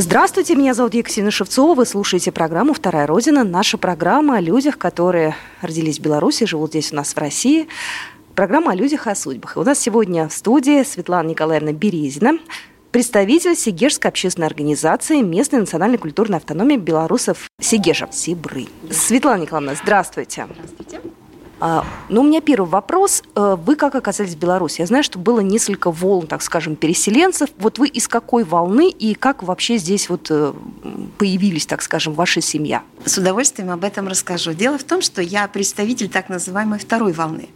Здравствуйте, меня зовут Екатерина Шевцова, вы слушаете программу «Вторая Родина», наша программа о людях, которые родились в Беларуси, живут здесь у нас в России, программа о людях и о судьбах. И у нас сегодня в студии Светлана Николаевна Березина, представитель Сегежской общественной организации местной национальной культурной автономии белорусов Сегежа, Сябры. Светлана Николаевна, здравствуйте. Здравствуйте. Но у меня первый вопрос. Вы как оказались в Беларуси? Я знаю, что было несколько волн, так скажем, переселенцев. Вот вы из какой волны и как вообще здесь вот появились, так скажем, ваша семья? С удовольствием об этом расскажу. Дело в том, что я представитель так называемой второй волны.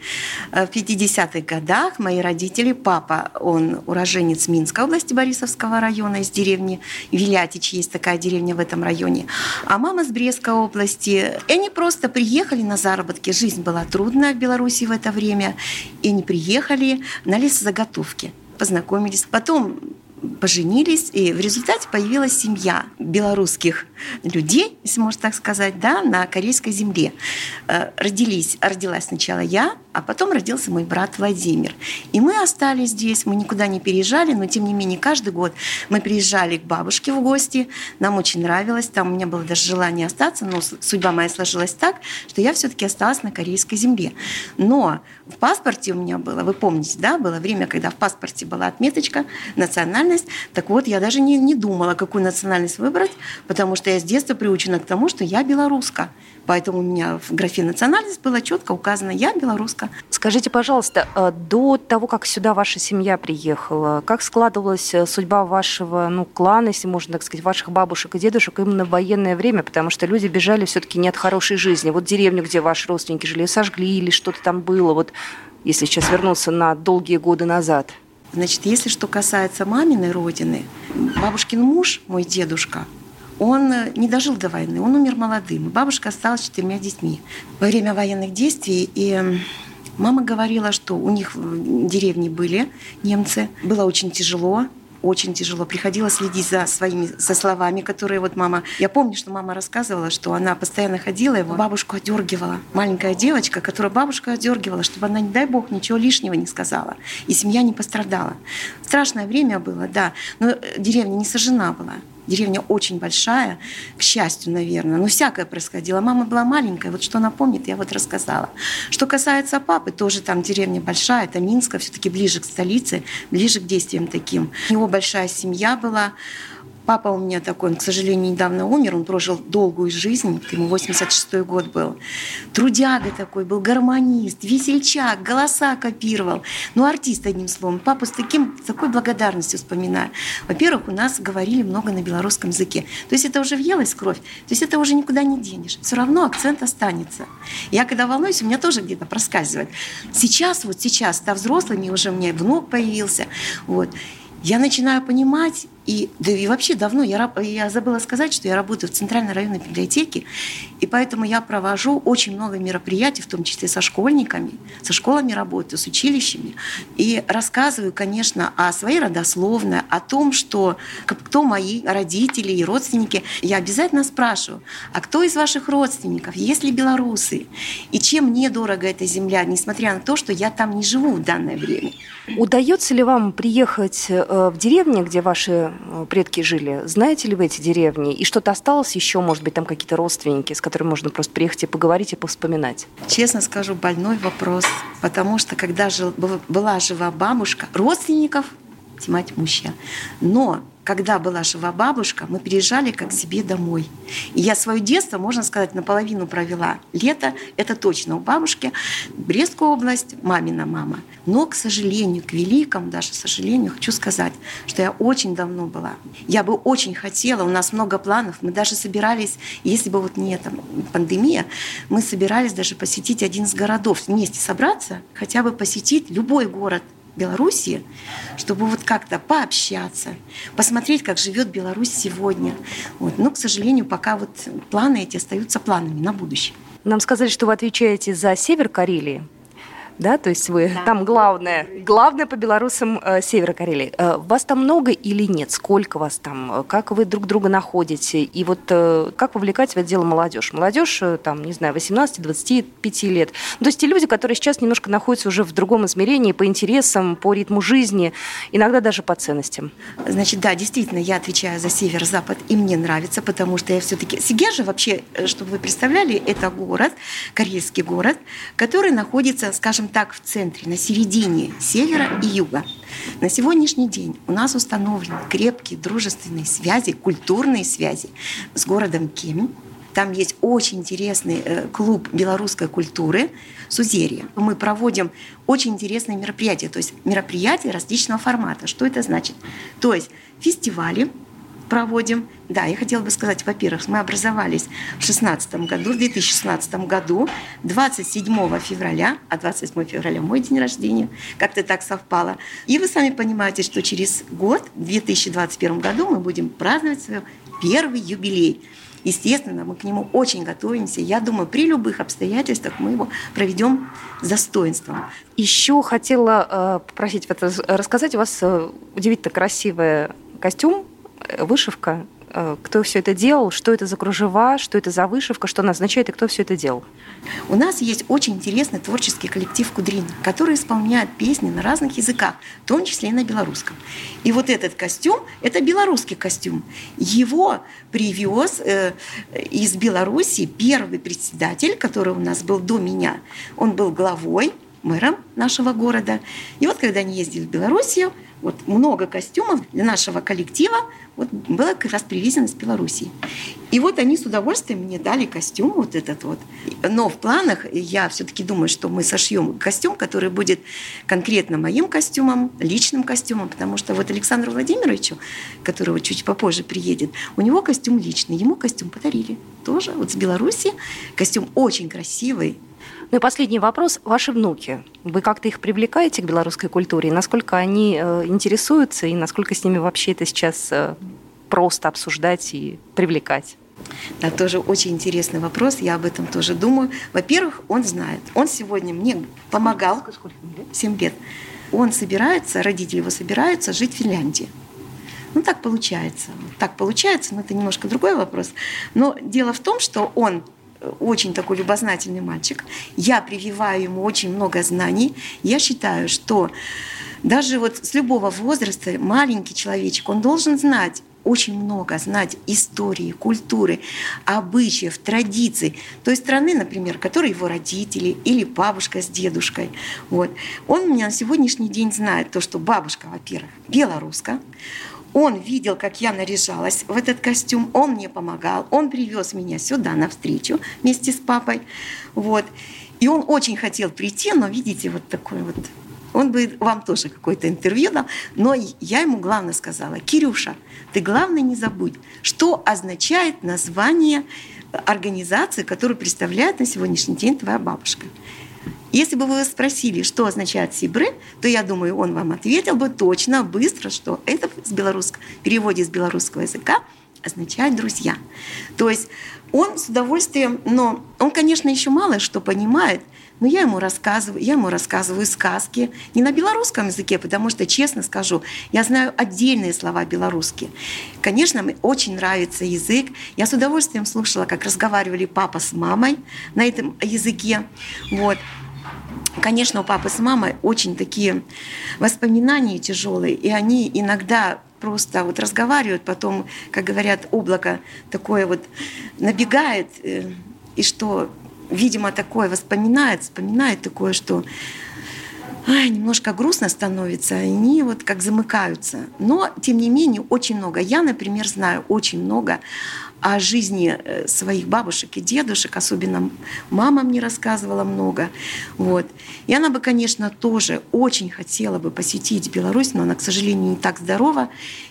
В 50-х годах мои родители, папа, он уроженец Минской области, Борисовского района, из деревни Вилятич, есть такая деревня в этом районе, а мама с Брестской области. И они просто приехали на заработки, жизнь была трудно в Беларуси в это время, и они приехали на лесозаготовки, познакомились, потом поженились, и в результате появилась семья белорусских людей, если можно так сказать, да, на корейской земле. Родилась сначала я, а потом родился мой брат Владимир. И мы остались здесь, мы никуда не переезжали, но тем не менее каждый год мы приезжали к бабушке в гости, нам очень нравилось, там у меня было даже желание остаться, но судьба моя сложилась так, что я все-таки осталась на корейской земле. Но в паспорте у меня было, вы помните, да, было время, когда в паспорте была отметочка национальная. Так вот, я даже не думала, какую национальность выбрать, потому что я с детства приучена к тому, что я белоруска. Поэтому у меня в графе «национальность» было четко указано «я белоруска». Скажите, пожалуйста, до того, как сюда ваша семья приехала, как складывалась судьба вашего клана, если можно так сказать, ваших бабушек и дедушек именно в военное время? Потому что люди бежали все-таки не от хорошей жизни. Вот деревню, где ваши родственники жили, сожгли или что-то там было, вот если сейчас вернуться на долгие годы назад. Значит, если что касается маминой родины, бабушкин муж, мой дедушка, он не дожил до войны, он умер молодым. Бабушка осталась с 4 детьми. Во время военных действий и мама говорила, что у них в деревне были немцы, было очень тяжело. Очень тяжело. Приходилось следить за своими, со словами, которые вот мама... Я помню, что мама рассказывала, что она постоянно ходила, его бабушку одергивала. Маленькая девочка, которую бабушка одергивала, чтобы она, не дай бог, ничего лишнего не сказала. И семья не пострадала. Страшное время было, да. Но деревня не сожжена была. Деревня очень большая, к счастью, наверное. Но всякое происходило. Мама была маленькая, вот что она помнит, я вот рассказала. Что касается папы, тоже там деревня большая, это Минска, все-таки ближе к столице, ближе к действиям таким. У него большая семья была. Папа у меня такой, он, к сожалению, недавно умер, он прожил долгую жизнь, ему 86-й год был. Трудяга такой был, гармонист, весельчак, голоса копировал. Ну, артист, одним словом. Папу с такой благодарностью вспоминаю. Во-первых, у нас говорили много на белорусском языке. То есть это уже въелась в кровь, то есть это уже никуда не денешь. Все равно акцент останется. Я когда волнуюсь, у меня тоже где-то проскальзывает. Сейчас, став взрослыми, уже у меня внук появился, вот. Я начинаю понимать, и вообще давно, я забыла сказать, что я работаю в Центральной районной библиотеке, и поэтому я провожу очень много мероприятий, в том числе со школьниками, со школами работаю, с училищами, и рассказываю, конечно, о своей родословной, о том, что кто мои родители и родственники. Я обязательно спрашиваю, а кто из ваших родственников, есть ли белорусы, и чем мне дорога эта земля, несмотря на то, что я там не живу в данное время. Удается ли вам приехать в деревню, где ваши предки жили? Знаете ли вы эти деревни? И что-то осталось еще, может быть, там какие-то родственники, с которыми можно просто приехать и поговорить, и повспоминать? Честно скажу, больной вопрос. Потому что, когда была жива бабушка, родственников тьма тьмущая. Но когда была жива бабушка, мы переезжали как к себе домой. И я свое детство, можно сказать, наполовину провела. Лето, это точно у бабушки. Брестская область, мамина мама. Но, к сожалению, к великому даже сожалению, хочу сказать, что я очень давно была. Я бы очень хотела, у нас много планов. Мы даже собирались, если бы вот не пандемия, мы собирались даже посетить один из городов. Вместе собраться, хотя бы посетить любой город Белоруссии, чтобы вот как-то пообщаться, посмотреть, как живет Беларусь сегодня. Вот. Но, к сожалению, пока вот планы эти остаются планами на будущее. Нам сказали, что вы отвечаете за север Карелии. Да, то есть вы там главное по белорусам севера Карелии. Вас там много или нет? Сколько вас там? Как вы друг друга находите? И вот как вовлекать в это дело молодежь? Молодежь, там, не знаю, 18-25 лет. То есть те люди, которые сейчас немножко находятся уже в другом измерении по интересам, по ритму жизни, иногда даже по ценностям. Значит, да, действительно, я отвечаю за север-запад, и мне нравится, потому что я все-таки... Сегежа вообще, чтобы вы представляли, это город, карельский город, который находится, скажем, так, в центре, на середине севера и юга. На сегодняшний день у нас установлены крепкие дружественные связи, культурные связи с городом Кемь. Там есть очень интересный клуб белорусской культуры «Сузерия». Мы проводим очень интересные мероприятия, то есть мероприятия различного формата. Что это значит? То есть фестивали проводим. Да, я хотела бы сказать, во-первых, мы образовались в 2016 году, 27 февраля, а 28 февраля мой день рождения, как-то так совпало. И вы сами понимаете, что через год, в 2021 году, мы будем праздновать свой первый юбилей. Естественно, мы к нему очень готовимся. Я думаю, при любых обстоятельствах мы его проведем с достоинством. Еще хотела попросить рассказать, у вас удивительно красивый костюм, вышивка. Кто все это делал, что это за кружева, что это за вышивка, что она означает и кто все это делал? У нас есть очень интересный творческий коллектив «Кудрин», который исполняет песни на разных языках, в том числе и на белорусском. И вот этот костюм – это белорусский костюм. Его привез из Беларуси первый председатель, который у нас был до меня. Он был главой, мэром нашего города. И вот когда они ездили в Белоруссию, вот много костюмов для нашего коллектива вот было как раз привезено с Белоруссии. И вот они с удовольствием мне дали костюм вот этот вот. Но в планах я все-таки думаю, что мы сошьем костюм, который будет конкретно моим костюмом, личным костюмом, потому что вот Александру Владимировичу, которого чуть попозже приедет, у него костюм личный, ему костюм подарили тоже вот с Белоруссии. Костюм очень красивый. Ну и последний вопрос. Ваши внуки, вы как-то их привлекаете к белорусской культуре? Насколько они интересуются и насколько с ними вообще это сейчас просто обсуждать и привлекать? Да, тоже очень интересный вопрос. Я об этом тоже думаю. Во-первых, он знает. Он сегодня мне помогал. Сколько лет? 7 лет. Он собирается, родители его собираются жить в Финляндии. Ну, так получается. Так получается, но это немножко другой вопрос. Но дело в том, что он очень такой любознательный мальчик. Я прививаю ему очень много знаний. Я считаю, что даже вот с любого возраста маленький человечек, он должен знать очень много, знать истории, культуры, обычаев, традиций той страны, например, которой его родители или бабушка с дедушкой. Вот. Он у меня на сегодняшний день знает то, что бабушка, во-первых, белоруска. Он видел, как я наряжалась в этот костюм, он мне помогал, он привез меня сюда навстречу вместе с папой. Вот. И он очень хотел прийти, но, видите, вот такой вот... Он бы вам тоже какое-то интервью дал, но я ему главное сказала: «Кирюша, ты главное не забудь, что означает название организации, которую представляет на сегодняшний день твоя бабушка». Если бы вы спросили, что означает «Сябры», то, я думаю, он вам ответил бы точно, быстро, что это в переводе с белорусского языка означает «друзья». То есть он с удовольствием, но он, конечно, еще мало что понимает, но я ему рассказываю сказки не на белорусском языке, потому что, честно скажу, я знаю отдельные слова белорусские. Конечно, мне очень нравится язык. Я с удовольствием слушала, как разговаривали папа с мамой на этом языке. Вот. Конечно, у папы с мамой очень такие воспоминания тяжелые, и они иногда просто вот разговаривают, потом, как говорят, облако такое вот набегает, и что, видимо, такое вспоминает такое, что немножко грустно становится, они вот как замыкаются. Но, тем не менее, очень много. Я, например, знаю очень много о жизни своих бабушек и дедушек, особенно мама мне рассказывала много. Вот. И она бы, конечно, тоже очень хотела бы посетить Беларусь, но она, к сожалению, не так здорова,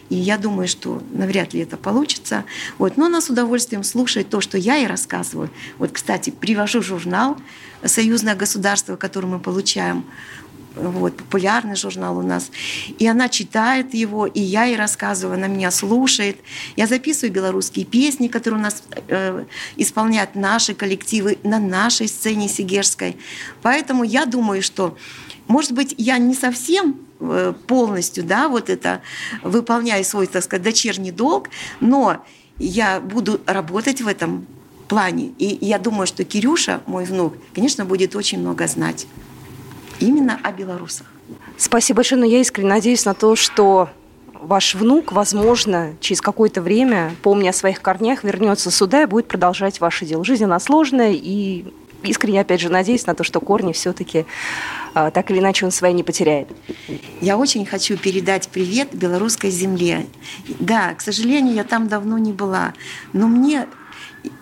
и я думаю, что навряд ли это получится. Вот. Но она с удовольствием слушает то, что я ей рассказываю. Вот, кстати, привожу журнал «Союзное государство», который мы получаем вот, популярный журнал у нас. И она читает его, и я ей рассказываю, она меня слушает. Я записываю белорусские песни, которые у нас исполняют наши коллективы на нашей сцене сегежской. Поэтому я думаю, что, может быть, я не совсем полностью, да, вот это, выполняю свой, так сказать, дочерний долг, но я буду работать в этом плане. И я думаю, что Кирюша, мой внук, конечно, будет очень много знать именно о белорусах. Спасибо большое, но я искренне надеюсь на то, что ваш внук, возможно, через какое-то время, помня о своих корнях, вернется сюда и будет продолжать ваше дело. Жизнь, она сложная, и искренне, опять же, надеюсь на то, что корни все-таки так или иначе он свои не потеряет. Я очень хочу передать привет белорусской земле. Да, к сожалению, я там давно не была, но мне...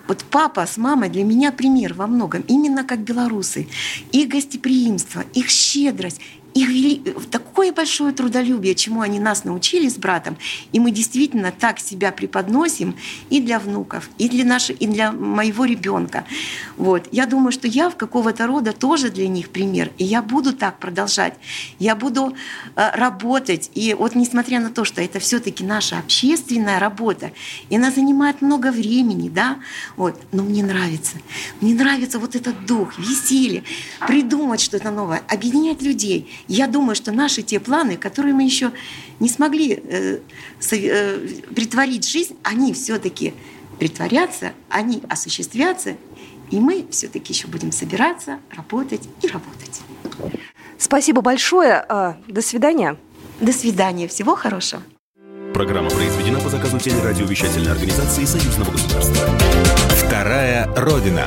Вот папа с мамой для меня пример во многом, именно как белорусы. Их гостеприимство, их щедрость, их такое большое трудолюбие, чему они нас научили с братом. И мы действительно так себя преподносим и для внуков, и для наших, и для моего ребенка. Вот. Я думаю, что я в какого-то рода тоже для них пример. И я буду так продолжать. Я буду работать. И вот несмотря на то, что это все-таки наша общественная работа, и она занимает много времени, да, вот, но мне нравится. Мне нравится вот этот дух, веселье, придумать что-то новое, объединять людей. Я думаю, что наши те планы, которые мы еще не смогли притворить в жизнь, они все-таки притворятся, они осуществятся, и мы все-таки еще будем собираться, работать и работать. Спасибо большое. До свидания. До свидания. Всего хорошего. Программа произведена по заказу телерадиовещательной организации Союзного государства. Вторая Родина.